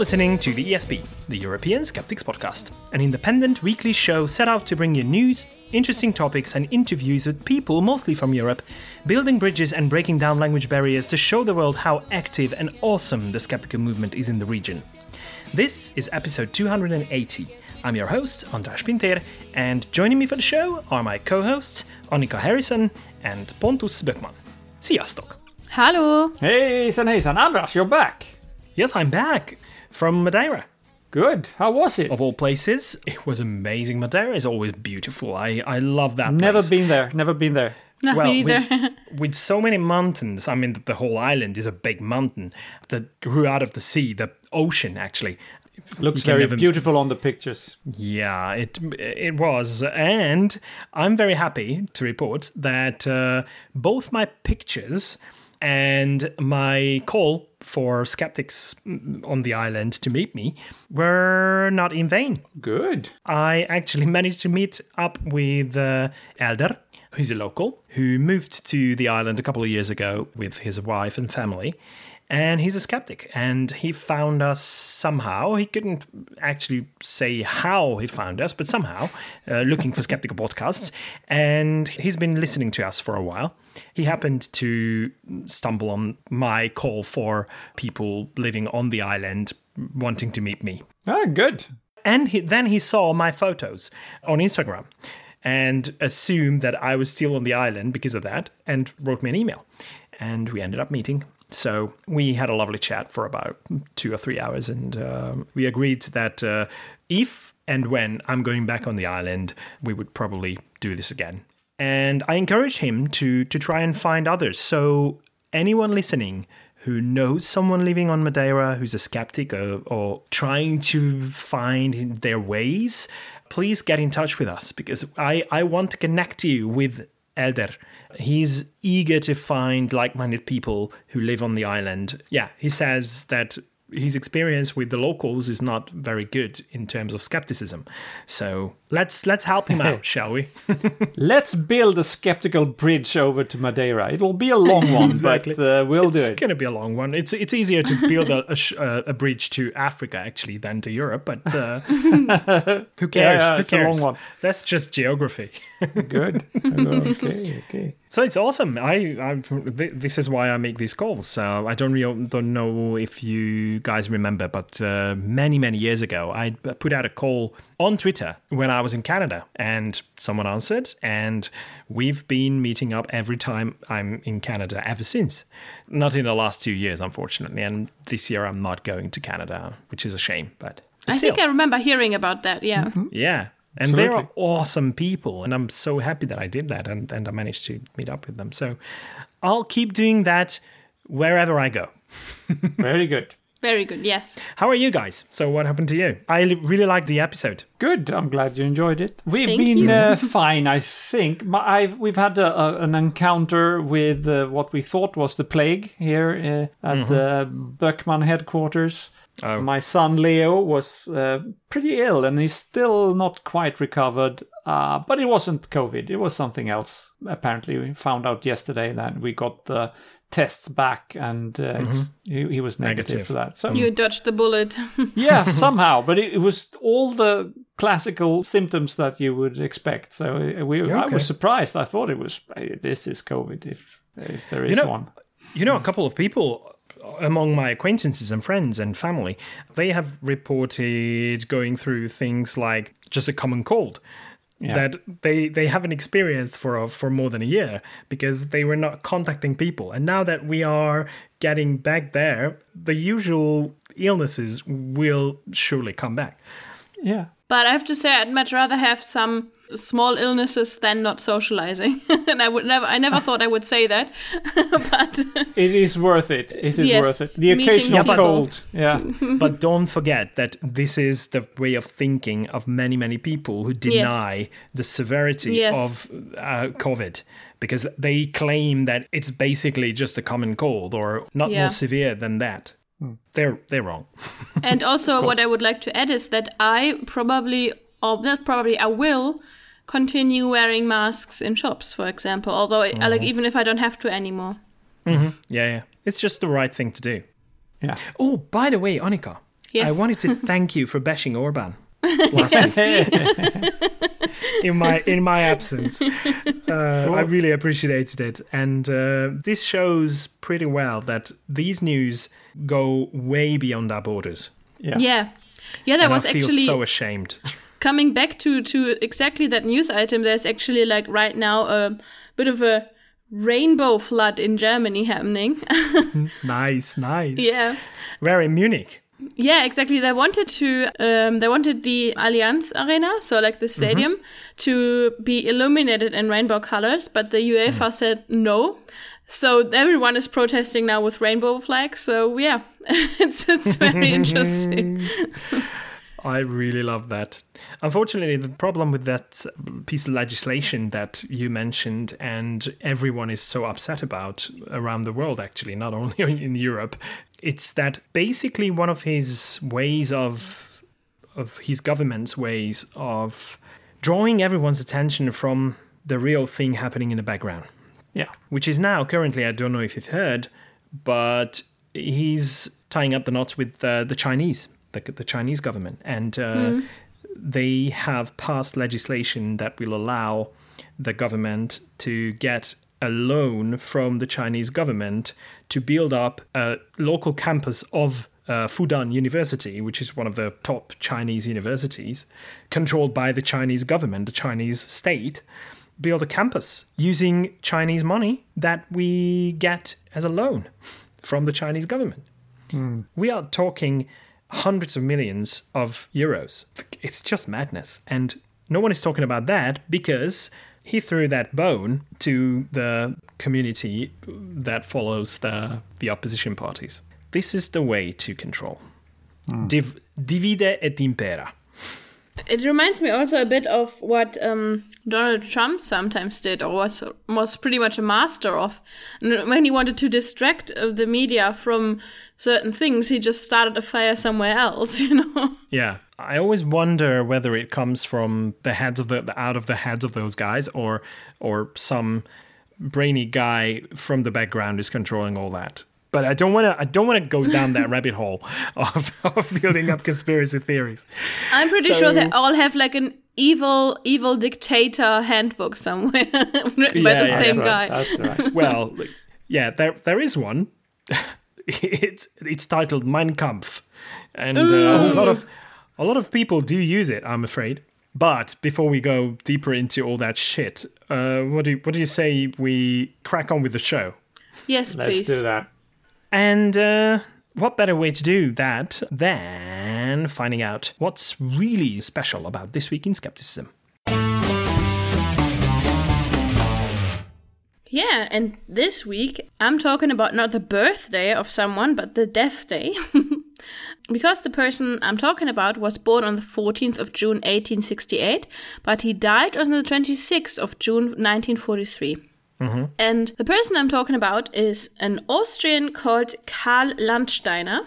listening to the ESP, the European Skeptics Podcast, an independent weekly show set out to bring you news, interesting topics and interviews with people mostly from Europe, building bridges and breaking down language barriers to show the world how active and awesome the skeptical movement is in the region. This is episode 280. I'm your host, András Pintér, and joining me for the show are my co-hosts, Annika Harrison and Pontus Böckmann. Sziasztok! Hello! Hejsan, András, you're back! Yes, I'm back from Madeira. Good. How was it? Of all places, it was amazing. Madeira is always beautiful. I love that place. Never been there. No, well, me either. with so many mountains, I mean, the whole island is a big mountain that grew out of the sea, the ocean, actually. Looks very beautiful on the pictures. Yeah, it was. And I'm very happy to report that both my pictures and my call for skeptics on the island to meet me were not in vain. Good. I actually managed to meet up with Hélder, who's a local, who moved to the island a couple of years ago with his wife and family. And he's a skeptic, and he found us somehow. He couldn't actually say how he found us, but somehow, looking for skeptical podcasts. And he's been listening to us for a while. He happened to stumble on my call for people living on the island wanting to meet me. Ah, good. And then he saw my photos on Instagram and assumed that I was still on the island because of that and wrote me an email. And we ended up meeting. So we had a lovely chat for about 2 or 3 hours, and we agreed that if and when I'm going back on the island, we would probably do this again. And I encouraged him to try and find others. So anyone listening who knows someone living on Madeira who's a skeptic or trying to find their ways, please get in touch with us, because I want to connect you with Hélder. He's eager to find like-minded people who live on the island. Yeah, he says that his experience with the locals is not very good in terms of skepticism. So let's help him out, shall we? Let's build a skeptical bridge over to Madeira. It will be a long one, exactly. But we'll do it. It's going to be a long one. It's easier to build a bridge to Africa, actually, than to Europe. But who cares? Yeah, it's a long one. That's just geography. Good. Okay. So it's awesome. This is why I make these calls. I don't know if you guys remember, but many years ago, I put out a call on Twitter when I was in Canada, and someone answered, and we've been meeting up every time I'm in Canada ever since. Not in the last 2 years, unfortunately, and this year I'm not going to Canada, which is a shame. But I remember hearing about that. Yeah. Mm-hmm. Yeah. And absolutely. They are awesome people, and I'm so happy that I did that and I managed to meet up with them. So I'll keep doing that wherever I go. Very good. Very good, yes. How are you guys? So what happened to you? I really liked the episode. Good, I'm glad you enjoyed it. We've been fine, I think. We've had an encounter with what we thought was the plague here at the Böckmann headquarters. Oh. My son Leo was pretty ill, and he's still not quite recovered, but it wasn't COVID. It was something else. Apparently, we found out yesterday that we got the tests back, and he was negative for that. So you dodged the bullet. Yeah, somehow, but it was all the classical symptoms that you would expect. So I was surprised. I thought this is COVID if there is one. You know, a couple of people among my acquaintances and friends and family, they have reported going through things like just a common cold that they haven't experienced for more than a year, because they were not contacting people. And now that we are getting back there, the usual illnesses will surely come back. Yeah. But I have to say, I'd much rather have some small illnesses than not socializing. And I never thought I would say that. But it is worth it. It is worth it. The occasional cold. Yeah. But don't forget that this is the way of thinking of many people who deny the severity of COVID, because they claim that it's basically just a common cold or not more severe than that. They're wrong. And also what I would like to add is that I will continue wearing masks in shops, for example, although even if I don't have to anymore. Mm-hmm. Yeah, it's just the right thing to do. Yeah. Oh, by the way, Annika, Yes. I wanted to thank you for bashing Orban last week in my absence. I really appreciated it, and this shows pretty well that these news go way beyond our borders. Yeah. That was actually. I feel so ashamed. Coming back to exactly that news item, there's actually like right now a bit of a rainbow flood in Germany happening. Nice. Yeah. We're in Munich. Yeah, exactly. They wanted the Allianz Arena, so like the stadium, to be illuminated in rainbow colors, but the UEFA said no. So everyone is protesting now with rainbow flags. So yeah, it's very interesting. I really love that. Unfortunately, the problem with that piece of legislation that you mentioned and everyone is so upset about around the world, actually, not only in Europe, it's that basically one of his ways of his government's ways of drawing everyone's attention from the real thing happening in the background. Yeah. Which is now currently, I don't know if you've heard, but he's tying up the knots with the Chinese. The Chinese government, and they have passed legislation that will allow the government to get a loan from the Chinese government to build up a local campus of Fudan University, which is one of the top Chinese universities, controlled by the Chinese government, the Chinese state, build a campus using Chinese money that we get as a loan from the Chinese government. Mm. We are talking hundreds of millions of euros. It's just madness. And no one is talking about that because he threw that bone to the community that follows the opposition parties. This is the way to control. Mm. Divide et impera. It reminds me also a bit of what Donald Trump sometimes did, or was pretty much a master of. And when he wanted to distract the media from certain things, he just started a fire somewhere else, you know? Yeah. I always wonder whether it comes from the heads of out of the heads of those guys, or some brainy guy from the background is controlling all that. But I don't want to go down that rabbit hole of building up conspiracy theories. I'm pretty sure they all have like an evil dictator handbook somewhere written by the same guy. That's right. Well, yeah, there is one. It's titled Mein Kampf, and a lot of people do use it, I'm afraid. But before we go deeper into all that shit, what do you say we crack on with the show? Yes, please. Let's do that. And what better way to do that than finding out what's really special about this week in skepticism? Yeah, and this week I'm talking about not the birthday of someone, but the death day. Because the person I'm talking about was born on the 14th of June, 1868, but he died on the 26th of June, 1943. Mm-hmm. And the person I'm talking about is an Austrian called Karl Landsteiner.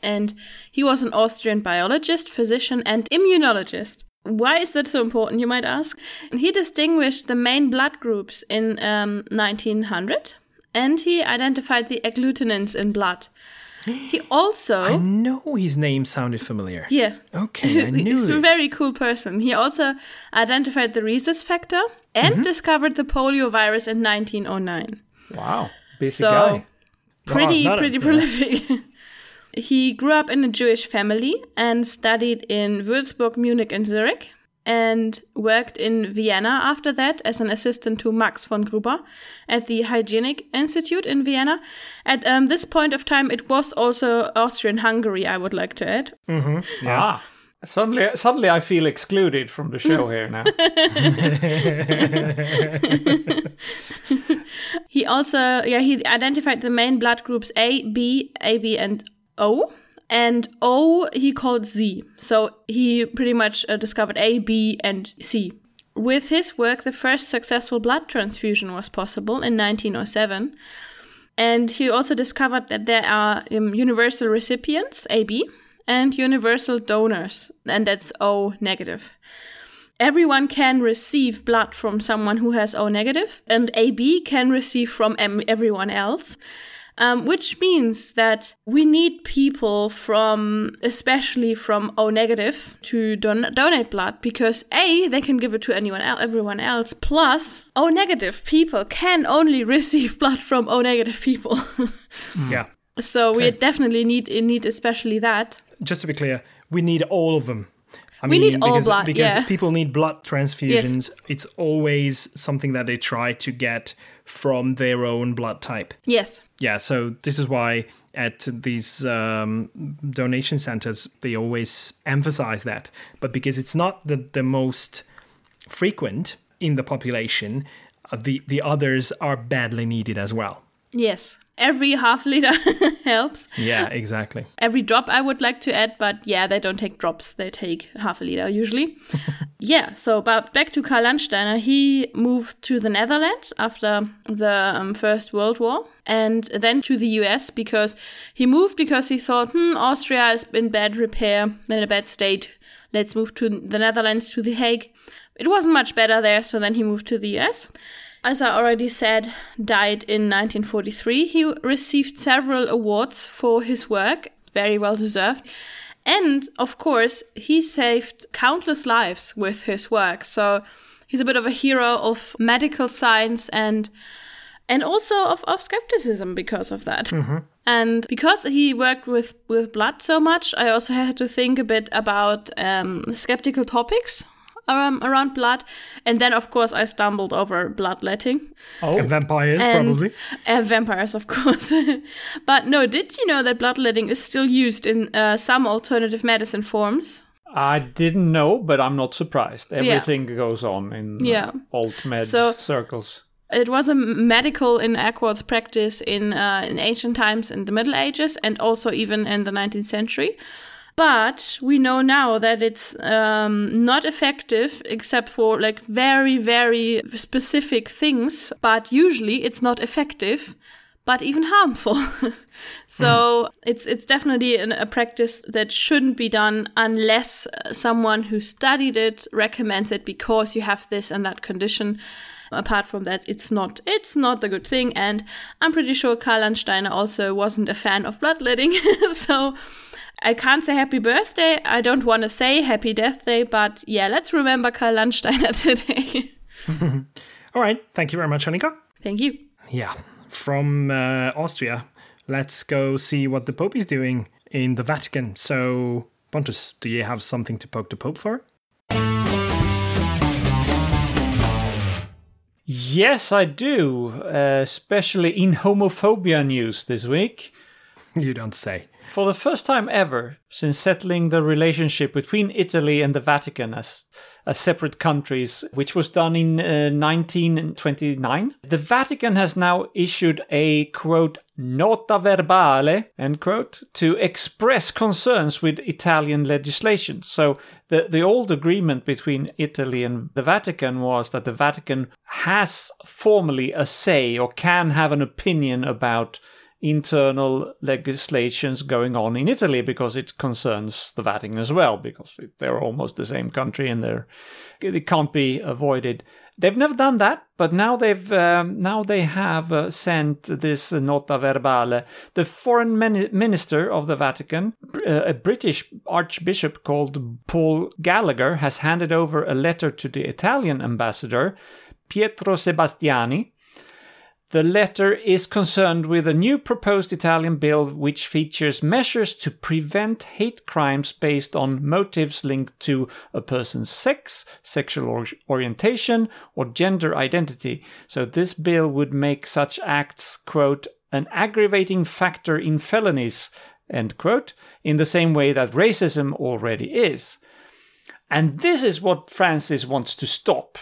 And he was an Austrian biologist, physician, and immunologist. Why is that so important, you might ask? He distinguished the main blood groups in 1900, and he identified the agglutinins in blood. He also... I know his name sounded familiar. Yeah. Okay, I knew it. He's a very cool person. He also identified the rhesus factor and discovered the poliovirus in 1909. Wow. Busy guy. Pretty prolific. Yeah. He grew up in a Jewish family and studied in Würzburg, Munich, and Zurich, and worked in Vienna after that as an assistant to Max von Gruber at the Hygienic Institute in Vienna. At this point of time, it was also Austrian-Hungary, I would like to add. Mm-hmm. Yeah. Ah. Suddenly I feel excluded from the show here now. He also, he identified the main blood groups A, B, and O. And O he called Z. So he pretty much discovered A, B, and C. With his work, the first successful blood transfusion was possible in 1907. And he also discovered that there are universal recipients, AB, and universal donors, and that's O negative. Everyone can receive blood from someone who has O negative, and AB can receive from everyone else. which means that we need people from, especially from O negative, to donate blood, because A, they can give it to everyone else, plus O negative people can only receive blood from O negative people. Yeah. So we definitely need especially that. Just to be clear, we need all of them. I mean, we need all blood because people need blood transfusions. Yes. It's always something that they try to get from their own blood type. Yes. Yeah, so this is why at these donation centers, they always emphasize that. But because it's not the most frequent in the population, the others are badly needed as well. Yes. Every half liter helps. Yeah, exactly. Every drop I would like to add, but yeah, they don't take drops. They take half a liter usually. Yeah, so but back to Karl Landsteiner. He moved to the Netherlands after the First World War and then to the US because he thought, Austria is in bad repair, in a bad state. Let's move to the Netherlands, to The Hague. It wasn't much better there, so then he moved to the US. As I already said, died in 1943. He received several awards for his work, very well deserved. And, of course, he saved countless lives with his work. So he's a bit of a hero of medical science and also of skepticism because of that. Mm-hmm. And because he worked with blood so much, I also had to think a bit about skeptical topics around blood, and then of course I stumbled over bloodletting. Oh, and vampires probably. Vampires, of course. But no, did you know that bloodletting is still used in some alternative medicine forms? I didn't know, but I'm not surprised. Everything goes on in alt med circles. It was a medical, in air quotes, practice in ancient times, in the Middle Ages, and also even in the 19th century. But we know now that it's not effective except for like very, very specific things. But usually it's not effective, but even harmful. So it's definitely a practice that shouldn't be done unless someone who studied it recommends it because you have this and that condition. Apart from that, it's not the good thing. And I'm pretty sure Karl Landsteiner also wasn't a fan of bloodletting. So I can't say happy birthday. I don't want to say happy death day. But yeah, let's remember Karl Landsteiner today. All right. Thank you very much, Annika. Thank you. Yeah. From Austria, let's go see what the Pope is doing in the Vatican. So, Pontus, do you have something to poke the Pope for? Yes, I do, especially in homophobia news this week. You don't say. For the first time ever, since settling the relationship between Italy and the Vatican as separate countries, which was done in 1929, the Vatican has now issued a, quote, nota verbale, end quote, to express concerns with Italian legislation. So the old agreement between Italy and the Vatican was that the Vatican has formally a say or can have an opinion about internal legislations going on in Italy because it concerns the Vatican as well, because they're almost the same country and it can't be avoided. They've never done that, but now they have sent this nota verbale. The foreign minister of the Vatican, a British archbishop called Paul Gallagher, has handed over a letter to the Italian ambassador, Pietro Sebastiani. The letter is concerned with a new proposed Italian bill which features measures to prevent hate crimes based on motives linked to a person's sex, sexual orientation, or gender identity. So this bill would make such acts, quote, an aggravating factor in felonies, end quote, in the same way that racism already is. And this is what Francis wants to stop,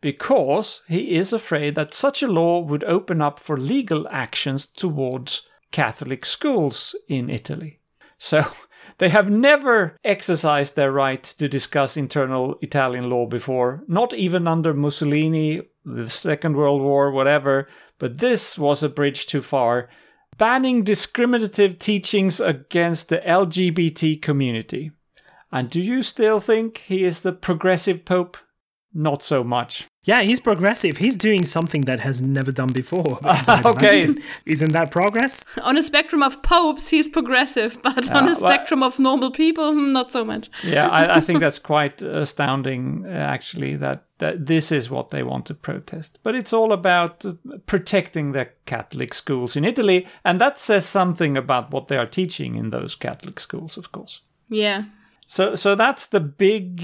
because he is afraid that such a law would open up for legal actions towards Catholic schools in Italy. So they have never exercised their right to discuss internal Italian law before, not even under Mussolini, the Second World War, whatever, but this was a bridge too far, banning discriminative teachings against the LGBT community. And do you still think he is the progressive Pope? not so much. Yeah, he's progressive. He's doing something that has never done before. Okay. Isn't that progress? On a spectrum of popes, he's progressive, but on a spectrum of normal people, not so much. Yeah, I think that's quite astounding, actually, that this is what they want to protest. But it's all about protecting the Catholic schools in Italy, and that says something about what they are teaching in those Catholic schools, of course. Yeah. So that's the big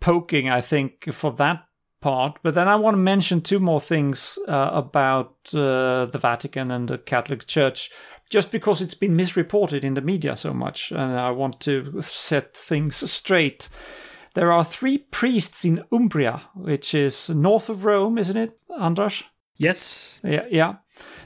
poking, I think, for that part. But then I want to mention two more things about the Vatican and the Catholic Church, just because it's been misreported in the media so much, and I want to set things straight. There are three priests in Umbria, which is north of Rome, isn't it, András? Yes. Yeah.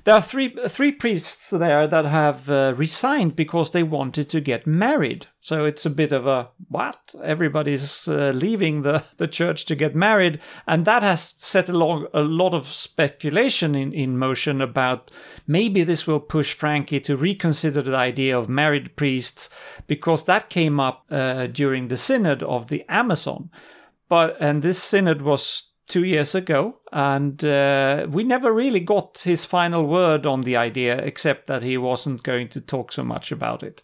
There are three priests there that have resigned because they wanted to get married. So it's a bit of a, what? Everybody's leaving the church to get married. And that has set a lot of speculation in motion about maybe this will push Frankie to reconsider the idea of married priests, because that came up during the synod of the Amazon. And this synod was 2 years ago, and we never really got his final word on the idea, except that he wasn't going to talk so much about it.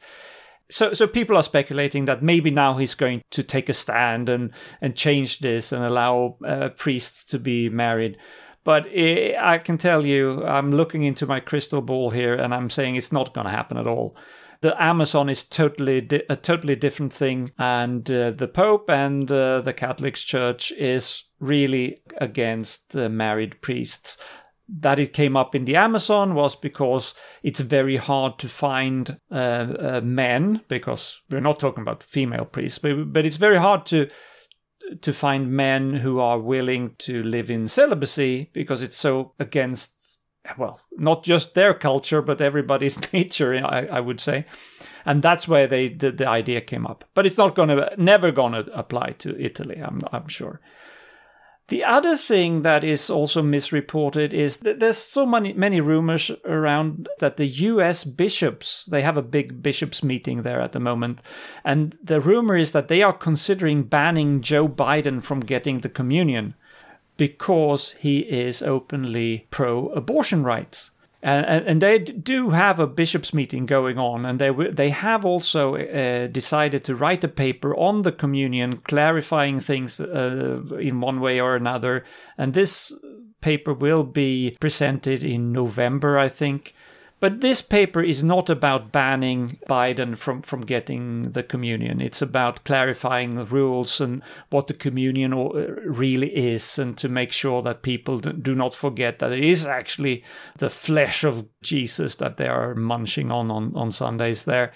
So people are speculating that maybe now he's going to take a stand and change this and allow priests to be married. But I can tell you, I'm looking into my crystal ball here, and I'm saying it's not going to happen at all. The Amazon is a totally different thing, and the Pope and the Catholic Church is really against married priests. That it came up in the Amazon was because it's very hard to find men, because we're not talking about female priests, but it's very hard to find men who are willing to live in celibacy, because it's so against, well, not just their culture, but everybody's nature, I would say. And that's where the idea came up. But it's never going to apply to Italy, I'm sure. The other thing that is also misreported is that there's so many rumors around that the US bishops, they have a big bishops meeting there at the moment. And the rumor is that they are considering banning Joe Biden from getting the communion, because he is openly pro-abortion rights. And they do have a bishops' meeting going on, and they have also decided to write a paper on the communion, clarifying things in one way or another. And this paper will be presented in November, I think. But this paper is not about banning Biden from getting the communion. It's about clarifying the rules and what the communion really is, and to make sure that people do not forget that it is actually the flesh of Jesus that they are munching on Sundays there.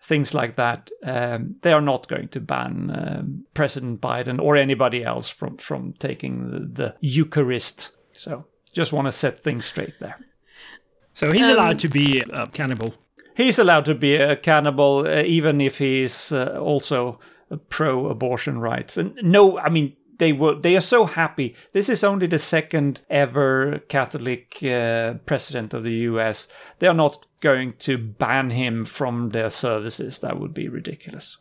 Things like that. They are not going to ban President Biden or anybody else from taking the Eucharist. So just want to set things straight there. So he's allowed to be a cannibal. He's allowed to be a cannibal, even if he's also pro-abortion rights. And no, I mean, they are so happy. This is only the second ever Catholic president of the US. They are not going to ban him from their services. That would be ridiculous.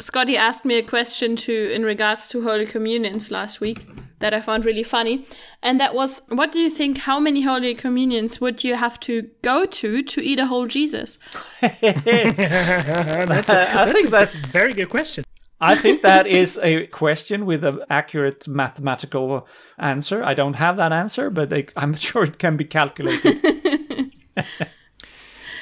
Scotty asked me a question in regards to Holy Communions last week that I found really funny. And that was, what do you think, how many Holy Communions would you have to go to eat a whole Jesus? I think that's a very good question. I think that is a question with an accurate mathematical answer. I don't have that answer, but I'm sure it can be calculated.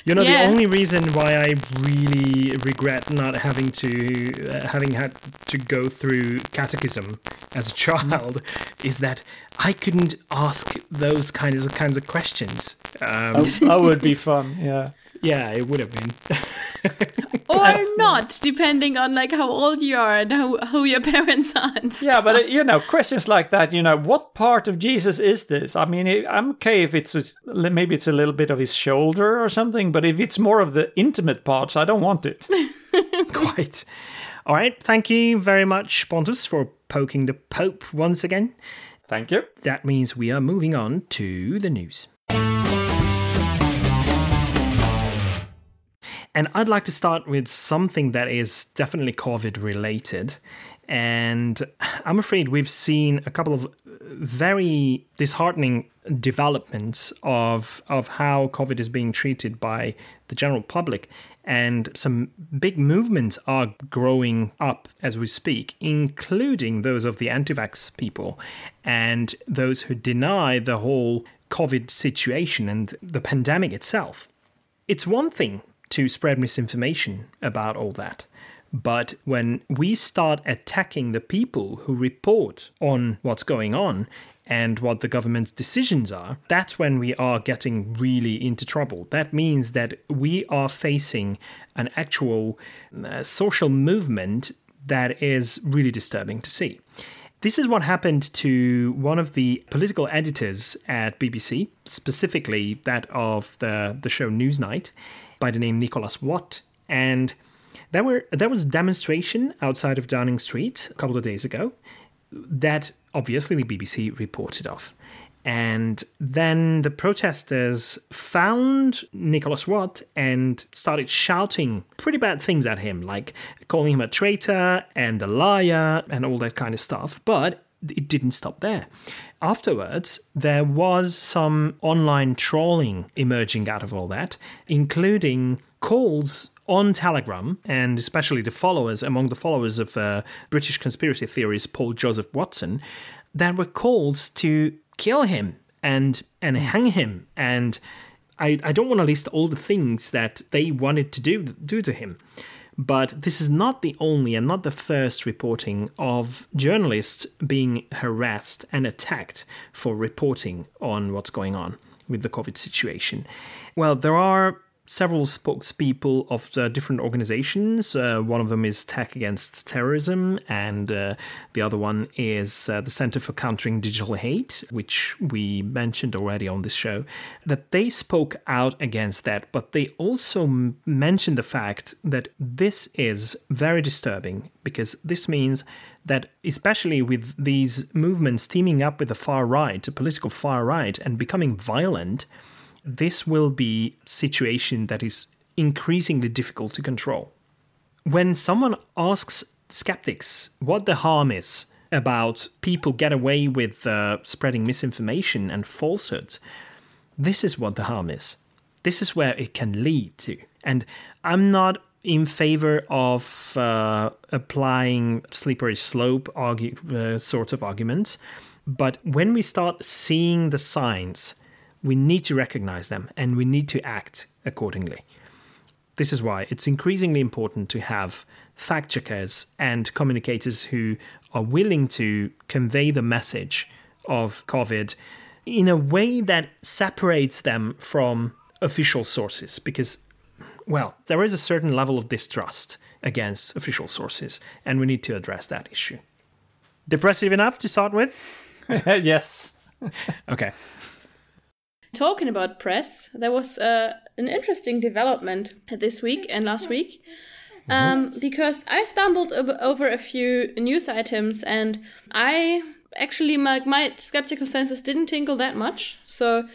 You know, The only reason why I really regret not having had to go through catechism as a child is that I couldn't ask those kinds of questions. That would be fun, yeah. Yeah, it would have been. Or not, depending on how old you are and who your parents are and stuff. Yeah, but questions like that, what part of Jesus is this? I mean, I'm okay if maybe it's a little bit of his shoulder or something, but if it's more of the intimate parts, I don't want it. Quite. All right, thank you very much, Pontus, for poking the Pope once again. Thank you. That means we are moving on to the news. And I'd like to start with something that is definitely COVID-related, And I'm afraid we've seen a couple of very disheartening developments of how COVID is being treated by the general public. And some big movements are growing up as we speak, including those of the anti-vax people and those who deny the whole COVID situation and the pandemic itself. It's one thing to spread misinformation about all that. But when we start attacking the people who report on what's going on and what the government's decisions are, that's when we are getting really into trouble. That means that we are facing an actual social movement that is really disturbing to see. This is what happened to one of the political editors at BBC, specifically that of the show Newsnight, by the name Nicholas Watt. And There was a demonstration outside of Downing Street a couple of days ago that obviously the BBC reported of. And then the protesters found Nicholas Watt and started shouting pretty bad things at him, like calling him a traitor and a liar and all that kind of stuff. But it didn't stop there. Afterwards, there was some online trolling emerging out of all that, including calls on Telegram, and especially among the followers of British conspiracy theorist Paul Joseph Watson, there were calls to kill him and hang him. And I don't want to list all the things that they wanted to do to him. But this is not the only and not the first reporting of journalists being harassed and attacked for reporting on what's going on with the COVID situation. Well, there are several spokespeople of different organizations. One of them is Tech Against Terrorism, and the other one is the Center for Countering Digital Hate, which we mentioned already on this show, that they spoke out against that. But they also mentioned the fact that this is very disturbing, because this means that especially with these movements teaming up with the far right, the political far right, and becoming violent, this will be a situation that is increasingly difficult to control. When someone asks skeptics what the harm is about people get away with spreading misinformation and falsehoods, this is what the harm is. This is where it can lead to. And I'm not in favor of applying slippery slope sorts of arguments, but when we start seeing the signs, we need to recognize them and we need to act accordingly. This is why it's increasingly important to have fact-checkers and communicators who are willing to convey the message of COVID in a way that separates them from official sources, because, well, there is a certain level of distrust against official sources, and we need to address that issue. Depressive enough to start with? Yes. Okay. Talking about press, there was an interesting development this week and last week, because I stumbled over a few news items, and I actually, my skeptical senses didn't tingle that much. So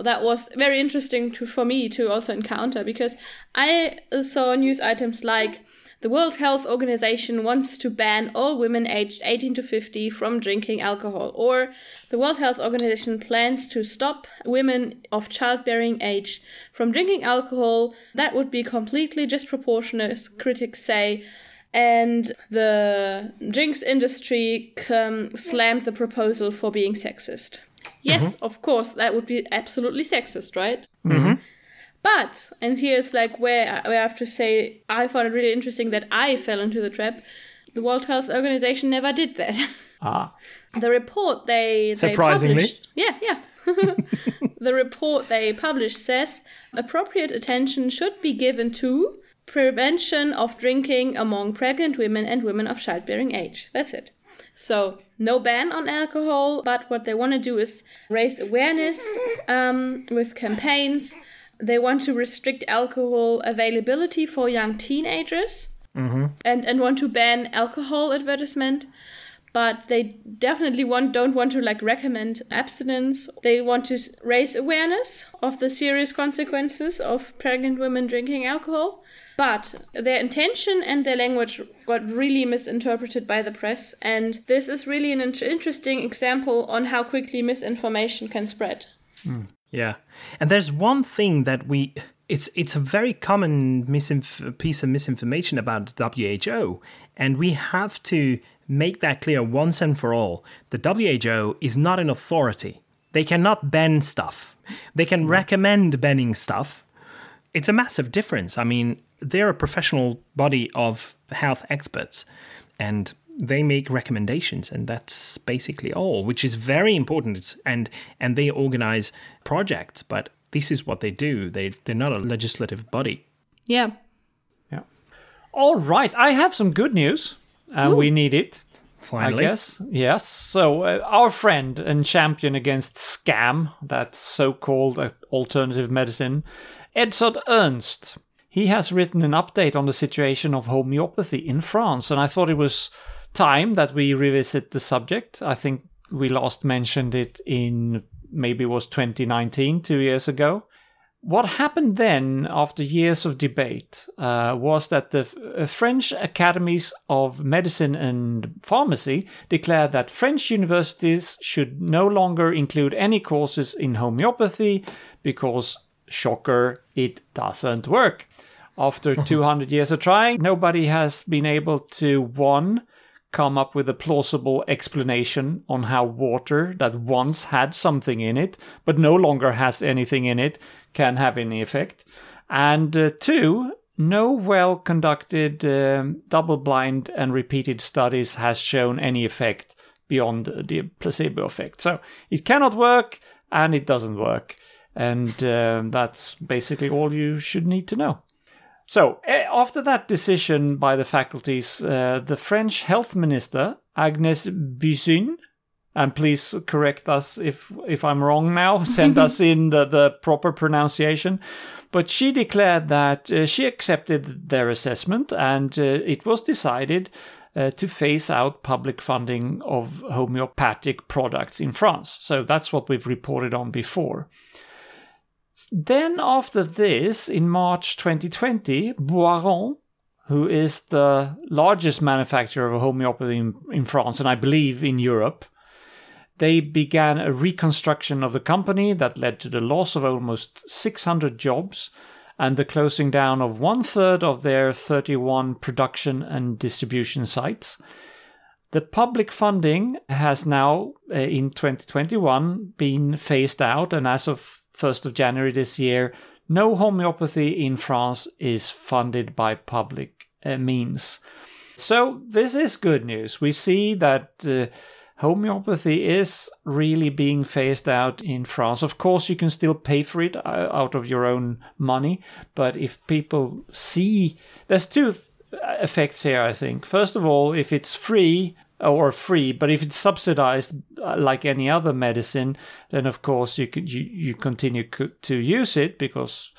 that was very interesting for me to also encounter, because I saw news items like the World Health Organization wants to ban all women aged 18 to 50 from drinking alcohol. Or the World Health Organization plans to stop women of childbearing age from drinking alcohol. That would be completely disproportionate, as critics say. And the drinks industry slammed the proposal for being sexist. Yes, of course, that would be absolutely sexist, right? Mm-hmm. But, and here's like where I have to say, I found it really interesting that I fell into the trap. The World Health Organization never did that. Ah. The report they published... Yeah. The report they published says, appropriate attention should be given to prevention of drinking among pregnant women and women of childbearing age. That's it. So, no ban on alcohol, but what they want to do is raise awareness with campaigns. They want to restrict alcohol availability for young teenagers and want to ban alcohol advertisement. But they definitely don't want to recommend abstinence. They want to raise awareness of the serious consequences of pregnant women drinking alcohol. But their intention and their language got really misinterpreted by the press. And this is really an interesting example on how quickly misinformation can spread. Mm. Yeah. And there's one thing that it's a very common piece of misinformation about WHO. And we have to make that clear once and for all. The WHO is not an authority. They cannot ban stuff. They can recommend banning stuff. It's a massive difference. I mean, they're a professional body of health experts, and they make recommendations, and that's basically all, which is very important. And they organize projects, but this is what they do. They're not a legislative body. Yeah. Yeah. All right. I have some good news, and we need it. Finally. I guess, yes. So our friend and champion against scam, that so-called alternative medicine, Edsard Ernst, he has written an update on the situation of homeopathy in France, and I thought it was time that we revisit the subject. I think we last mentioned it in, maybe it was 2019, 2 years ago. What happened then, after years of debate, was that the French Academies of Medicine and Pharmacy declared that French universities should no longer include any courses in homeopathy because, shocker, it doesn't work. After 200 years of trying, nobody has been able to, one, come up with a plausible explanation on how water that once had something in it, but no longer has anything in it, can have any effect. And two, no well-conducted double-blind and repeated studies has shown any effect beyond the placebo effect. So it cannot work, and it doesn't work. And that's basically all you should need to know. So, after that decision by the faculties, the French health minister, Agnès Buzyn, and please correct us if I'm wrong now, send us in the proper pronunciation, but she declared that she accepted their assessment, and it was decided to phase out public funding of homeopathic products in France. So that's what we've reported on before. Then after this, in March 2020, Boiron, who is the largest manufacturer of homeopathy in France, and I believe in Europe, they began a reconstruction of the company that led to the loss of almost 600 jobs and the closing down of 1/3 of their 31 production and distribution sites. The public funding has now, in 2021, been phased out, and as of 1st of January this year, no homeopathy in France is funded by public means. So this is good news. We see that homeopathy is really being phased out in France. Of course, you can still pay for it out of your own money. But if people see... There's two effects here, I think. First of all, if it's free... or free, but if it's subsidized like any other medicine, then of course you continue to use it because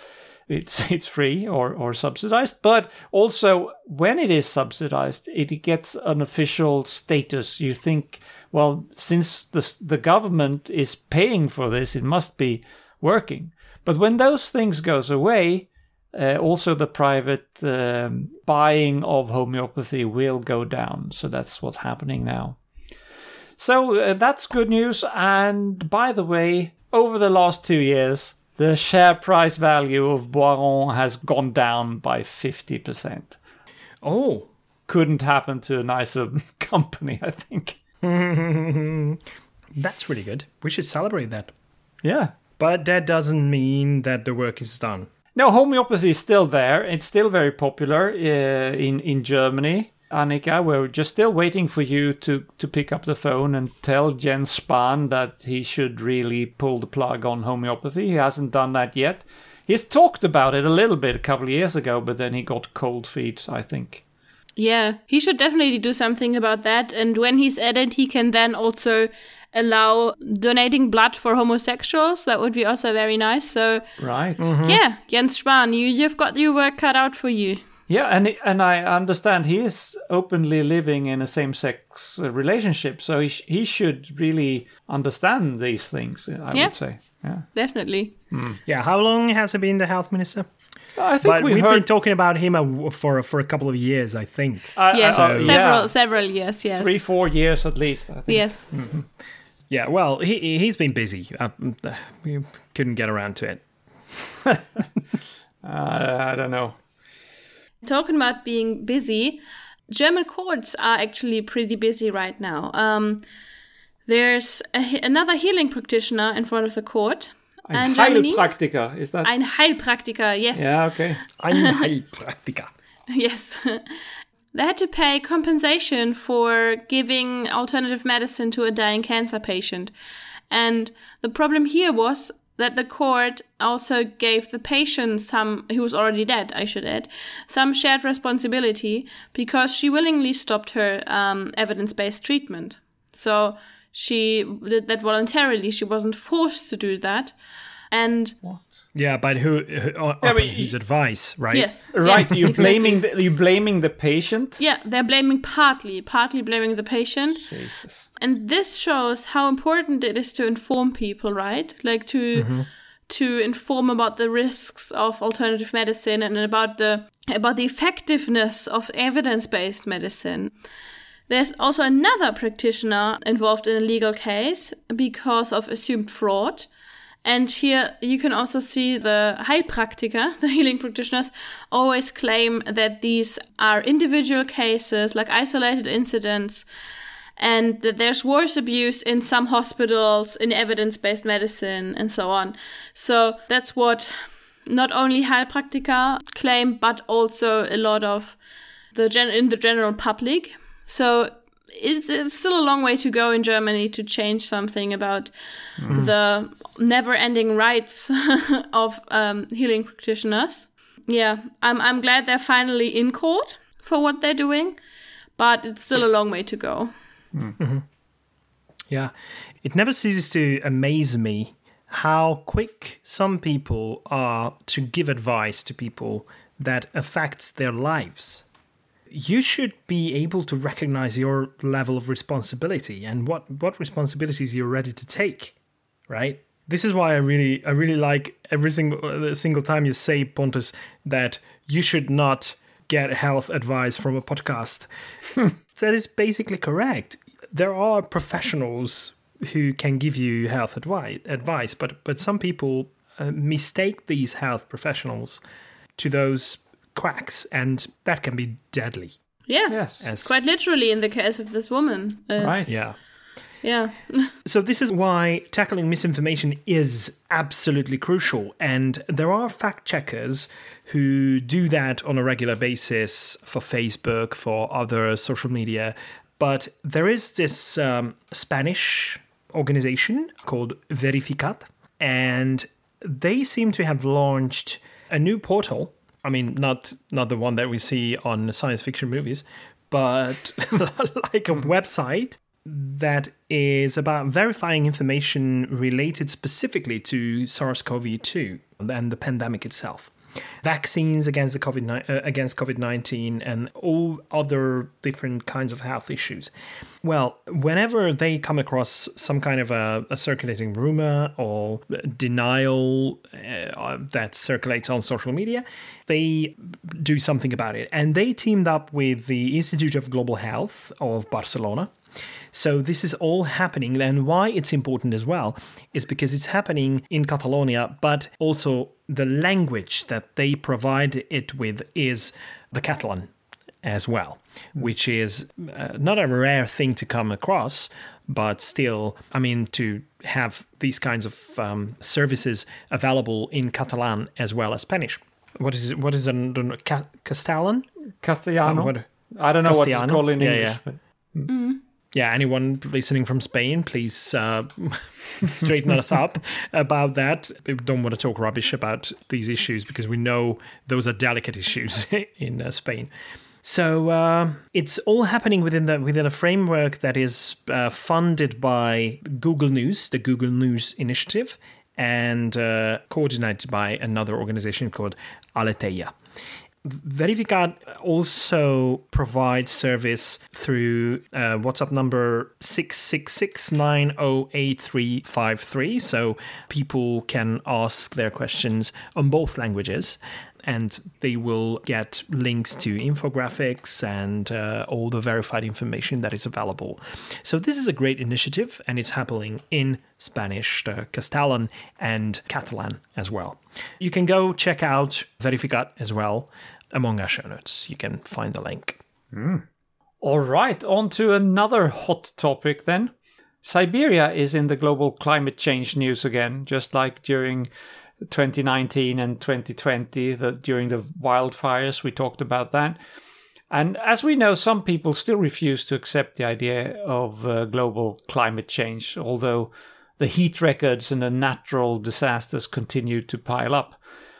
it's free or subsidized. But also, when it is subsidized, it gets an official status. You think, well, since the government is paying for this, it must be working. But when those things goes away, also, the private buying of homeopathy will go down. So that's what's happening now. So that's good news. And by the way, over the last 2 years, the share price value of Boiron has gone down by 50%. Oh, couldn't happen to a nicer company, I think. That's really good. We should celebrate that. Yeah. But that doesn't mean that the work is done. No, homeopathy is still there. It's still very popular in Germany. Annika, we're just still waiting for you to pick up the phone and tell Jens Spahn that he should really pull the plug on homeopathy. He hasn't done that yet. He's talked about it a little bit a couple of years ago, but then he got cold feet, I think. Yeah, he should definitely do something about that. And when he's at it, he can then also allow donating blood for homosexuals. That would be also very nice. So right, mm-hmm. Yeah, Jens Spahn, you've got your work cut out for you. Yeah, and I understand he is openly living in a same-sex relationship, so he should really understand these things, I would say. Yeah, definitely. Mm. Yeah, how long has he been the health minister? I think we've been talking about him for a couple of years, I think. Several years, yes. 3-4 years at least, I think. Yes. Mm-hmm. Yeah, well, he's been busy. We couldn't get around to it. I don't know. Talking about being busy, German courts are actually pretty busy right now. There's another healing practitioner in front of the court. Ein Heilpraktiker, is that? Ein Heilpraktiker, yes. Yeah, okay. Ein Heilpraktiker. Yes. They had to pay compensation for giving alternative medicine to a dying cancer patient. And the problem here was that the court also gave the patient who was already dead, I should add, some shared responsibility because she willingly stopped her evidence-based treatment. So she did that voluntarily. She wasn't forced to do that. And what? Yeah, but his advice, right? Yes, right. Yes, you're exactly. Blaming the patient. Yeah, they're blaming partly blaming the patient. Jesus. And this shows how important it is to inform people, right? Like to inform about the risks of alternative medicine and about the effectiveness of evidence-based medicine. There's also another practitioner involved in a legal case because of assumed fraud. And here you can also see the Heilpraktiker, the healing practitioners, always claim that these are individual cases, like isolated incidents, and that there's worse abuse in some hospitals, in evidence-based medicine, and so on. So that's what not only Heilpraktiker claim, but also a lot of the general public. So it's still a long way to go in Germany to change something about the never-ending rights of healing practitioners. Yeah, I'm glad they're finally in court for what they're doing, but it's still a long way to go. Mm-hmm. Yeah, it never ceases to amaze me how quick some people are to give advice to people that affects their lives. You should be able to recognize your level of responsibility and what responsibilities you're ready to take, right? This is why I really like every single time you say, Pontus, that you should not get health advice from a podcast. That is basically correct. There are professionals who can give you health advice, but some people mistake these health professionals to those quacks, and that can be deadly. Yeah, yes. Quite literally in the case of this woman. Right. Yeah. So this is why tackling misinformation is absolutely crucial, and there are fact-checkers who do that on a regular basis for Facebook, for other social media, but there is this Spanish organization called Verificat, and they seem to have launched a new portal. I mean, not the one that we see on science fiction movies, but like a website that is about verifying information related specifically to SARS-CoV-2 and the pandemic itself. Vaccines against COVID-19 and all other different kinds of health issues. Well, whenever they come across some kind of a circulating rumor or denial that circulates on social media, they do something about it. And they teamed up with the Institute of Global Health of Barcelona. So this is all happening, and why it's important as well is because it's happening in Catalonia, but also the language that they provide it with is the Catalan as well, which is not a rare thing to come across, but still, I mean, to have these kinds of services available in Catalan as well as Spanish. What is Castellan? Castellano. I don't know what it's called in English. Yeah. But... Mm. Yeah, anyone listening from Spain, please straighten us up about that. We don't want to talk rubbish about these issues because we know those are delicate issues in Spain. So it's all happening within a framework that is funded by Google News, the Google News Initiative, and coordinated by another organization called Aletheia. Verificat also provides service through WhatsApp number 666908353, so people can ask their questions on both languages. and they will get links to infographics and all the verified information that is available. So this is a great initiative, and it's happening in Spanish, Castellan, and Catalan as well. You can go check out Verificat as well. Among our show notes, you can find the link. Mm. All right, on to another hot topic then. Siberia is in the global climate change news again, just like during 2019 and 2020, during the wildfires, we talked about that. And as we know, some people still refuse to accept the idea of global climate change, although the heat records and the natural disasters continue to pile up.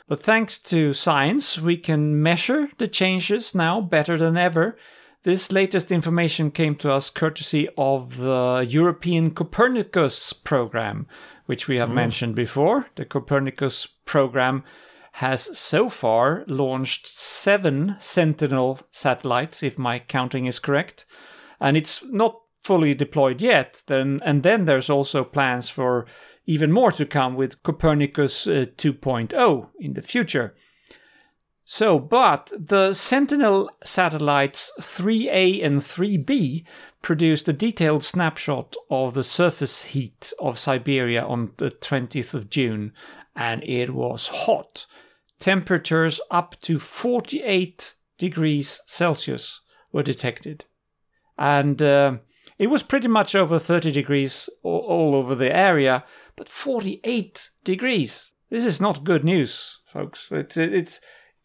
But thanks to science, we can measure the changes now better than ever. This latest information came to us courtesy of the European Copernicus Program, which we have mentioned before. The Copernicus Program has so far launched 7 Sentinel satellites, if my counting is correct. And it's not fully deployed yet. And then there's also plans for even more to come with Copernicus 2.0 in the future. So, but the Sentinel satellites 3A and 3B produced a detailed snapshot of the surface heat of Siberia on the 20th of June, and it was hot. Temperatures up to 48 degrees Celsius were detected. And it was pretty much over 30 degrees all over the area, but 48 degrees. This is not good news, folks.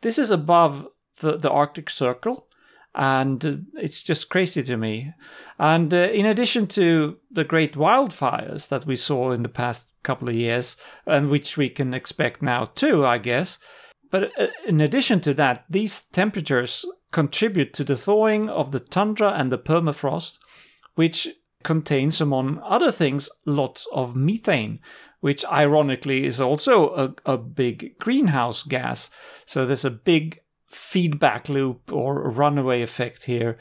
This is above the Arctic Circle, and it's just crazy to me. And in addition to the great wildfires that we saw in the past couple of years, and which we can expect now too, I guess, but in addition to that, these temperatures contribute to the thawing of the tundra and the permafrost, which contains, among other things, lots of methane, which ironically is also a big greenhouse gas. So there's a big feedback loop or runaway effect here,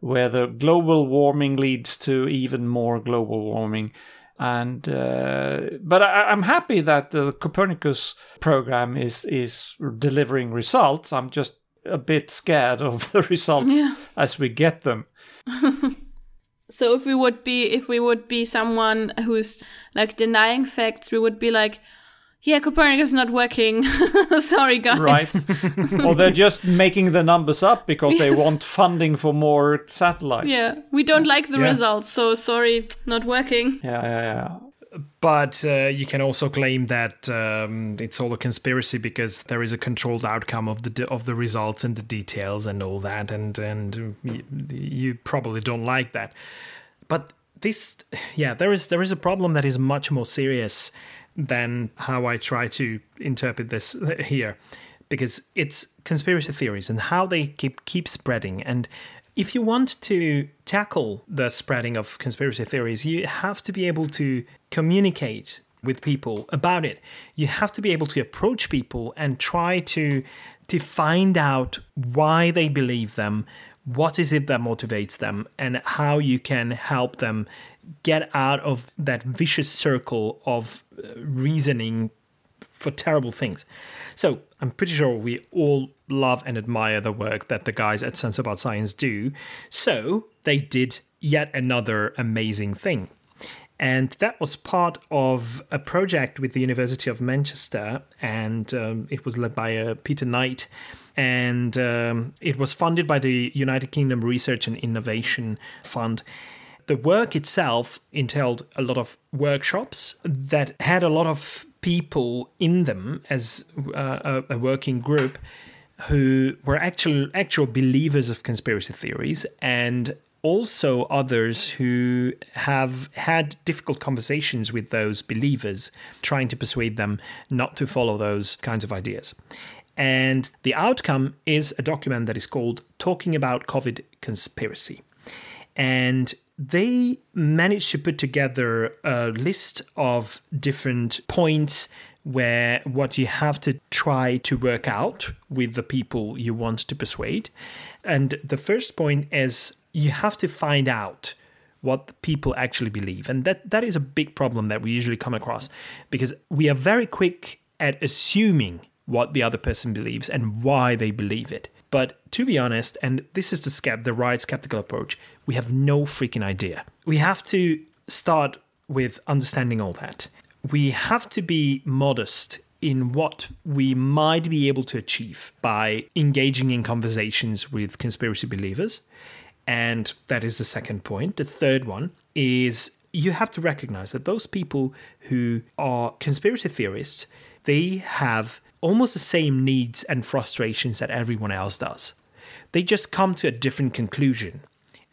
where the global warming leads to even more global warming. And but I'm happy that the Copernicus program is delivering results. I'm just a bit scared of the results as we get them. So if we would be someone who's like denying facts, we would be like, yeah, Copernicus is not working. Sorry, guys. Right. Or they're just making the numbers up because they want funding for more satellites. Yeah, we don't like the results, so sorry, not working. Yeah. But you can also claim that it's all a conspiracy because there is a controlled outcome of the results and the details and all that, and you probably don't like that. But this, there is a problem that is much more serious than how I try to interpret this here, because it's conspiracy theories and how they keep spreading. And if you want to tackle the spreading of conspiracy theories, you have to be able to communicate with people about it. You have to be able to approach people and try to find out why they believe them, what is it that motivates them, and how you can help them get out of that vicious circle of reasoning for terrible things. So I'm pretty sure we all love and admire the work that the guys at Sense About Science do. So they did yet another amazing thing. And that was part of a project with the University of Manchester, and it was led by Peter Knight. And it was funded by the United Kingdom Research and Innovation Fund. The work itself entailed a lot of workshops that had a lot of people in them as a working group who were actual believers of conspiracy theories, and also others who have had difficult conversations with those believers, trying to persuade them not to follow those kinds of ideas. And the outcome is a document that is called Talking About COVID Conspiracy. And they managed to put together a list of different points where what you have to try to work out with the people you want to persuade. And the first point is you have to find out what people actually believe. And that is a big problem that we usually come across, because we are very quick at assuming what the other person believes and why they believe it. But to be honest, and this is the right skeptical approach, we have no freaking idea. We have to start with understanding all that. We have to be modest in what we might be able to achieve by engaging in conversations with conspiracy believers. And that is the second point. The third one is you have to recognize that those people who are conspiracy theorists, they have almost the same needs and frustrations that everyone else does. They just come to a different conclusion,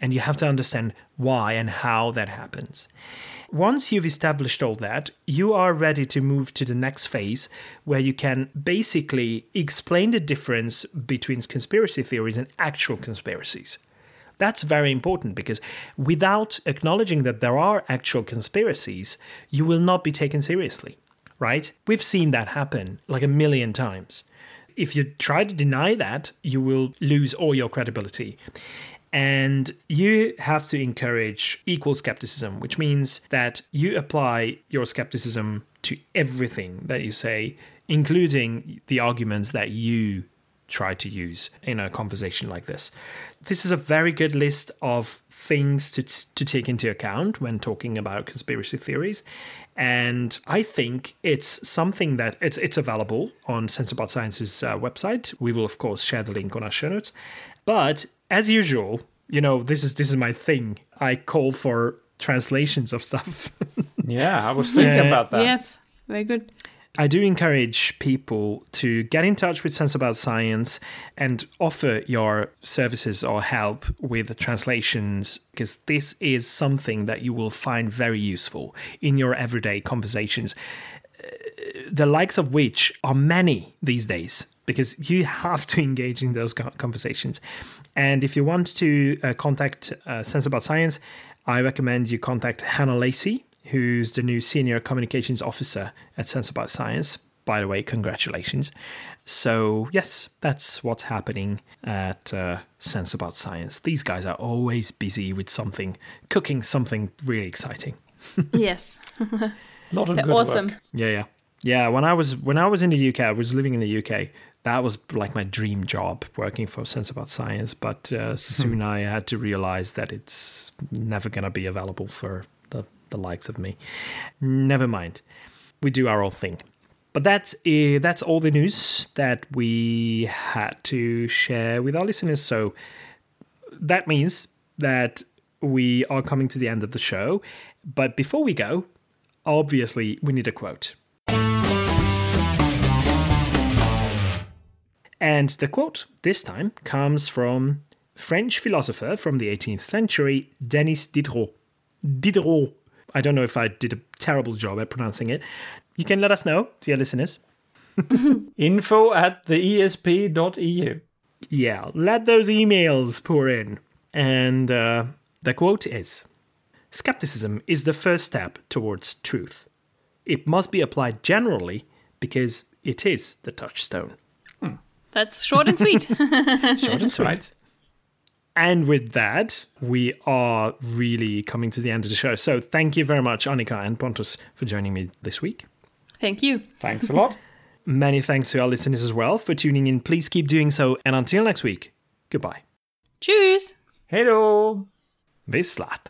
and you have to understand why and how that happens. Once you've established all that, you are ready to move to the next phase where you can basically explain the difference between conspiracy theories and actual conspiracies. That's very important, because without acknowledging that there are actual conspiracies, you will not be taken seriously, right? We've seen that happen like a million times. If you try to deny that, you will lose all your credibility. And you have to encourage equal skepticism, which means that you apply your skepticism to everything that you say, including the arguments that you try to use in a conversation like this. This is a very good list of things to take into account when talking about conspiracy theories. And I think it's something that it's available on Sense About Science's website. We will, of course, share the link on our show notes. But as usual, you know, this is my thing. I call for translations of stuff. Yeah, I was thinking about that. Yes, very good. I do encourage people to get in touch with Sense About Science and offer your services or help with translations, because this is something that you will find very useful in your everyday conversations, the likes of which are many these days, because you have to engage in those conversations. And if you want to contact Sense About Science, I recommend you contact Hannah Lacey, who's the new Senior Communications Officer at Sense About Science. By the way, congratulations. So, yes, that's what's happening at Sense About Science. These guys are always busy with something, cooking something really exciting. Yes. Not a good awesome. Work. Yeah. Yeah, when I was in the UK, I was living in the UK. That was like my dream job, working for Sense About Science. But soon I had to realize that it's never going to be available for the likes of me. Never mind. We do our own thing. But that's all the news that we had to share with our listeners. So that means that we are coming to the end of the show. But before we go, obviously, we need a quote. And the quote this time comes from French philosopher from the 18th century, Denis Diderot. Diderot. I don't know if I did a terrible job at pronouncing it. You can let us know, dear listeners. info@theesp.eu. Yeah, let those emails pour in. And the quote is, "Skepticism is the first step towards truth. It must be applied generally because it is the touchstone." That's short and sweet. Short and sweet. And with that, we are really coming to the end of the show. So thank you very much, Annika and Pontus, for joining me this week. Thank you. Thanks a lot. Many thanks to our listeners as well for tuning in. Please keep doing so. And until next week, goodbye. Tschüss. Hello. Bis lat.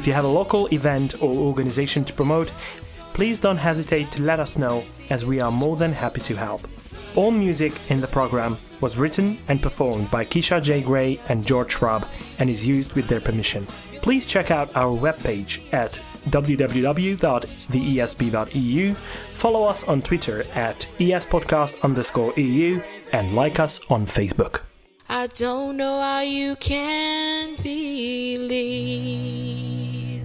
If you have a local event or organization to promote, please don't hesitate to let us know, as we are more than happy to help. All music in the program was written and performed by Keisha J. Gray and George Schraub and is used with their permission. Please check out our webpage at www.theesp.eu, follow us on Twitter at espodcast_eu, and like us on Facebook. I don't know how you can believe.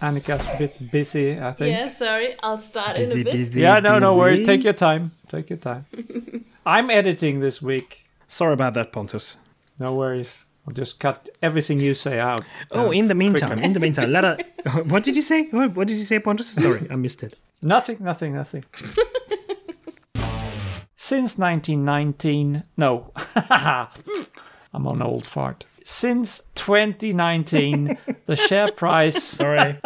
Annika's a bit busy, I think. Yeah, sorry, I'll start busy, in a bit. No worries. Take your time. I'm editing this week. Sorry about that, Pontus. No worries. I'll just cut everything you say out. In the meantime, what did you say? What did you say, Pontus? Sorry, I missed it. Nothing. I'm an old fart. Since 2019, the share price... Sorry.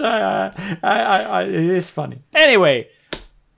It is funny. Anyway...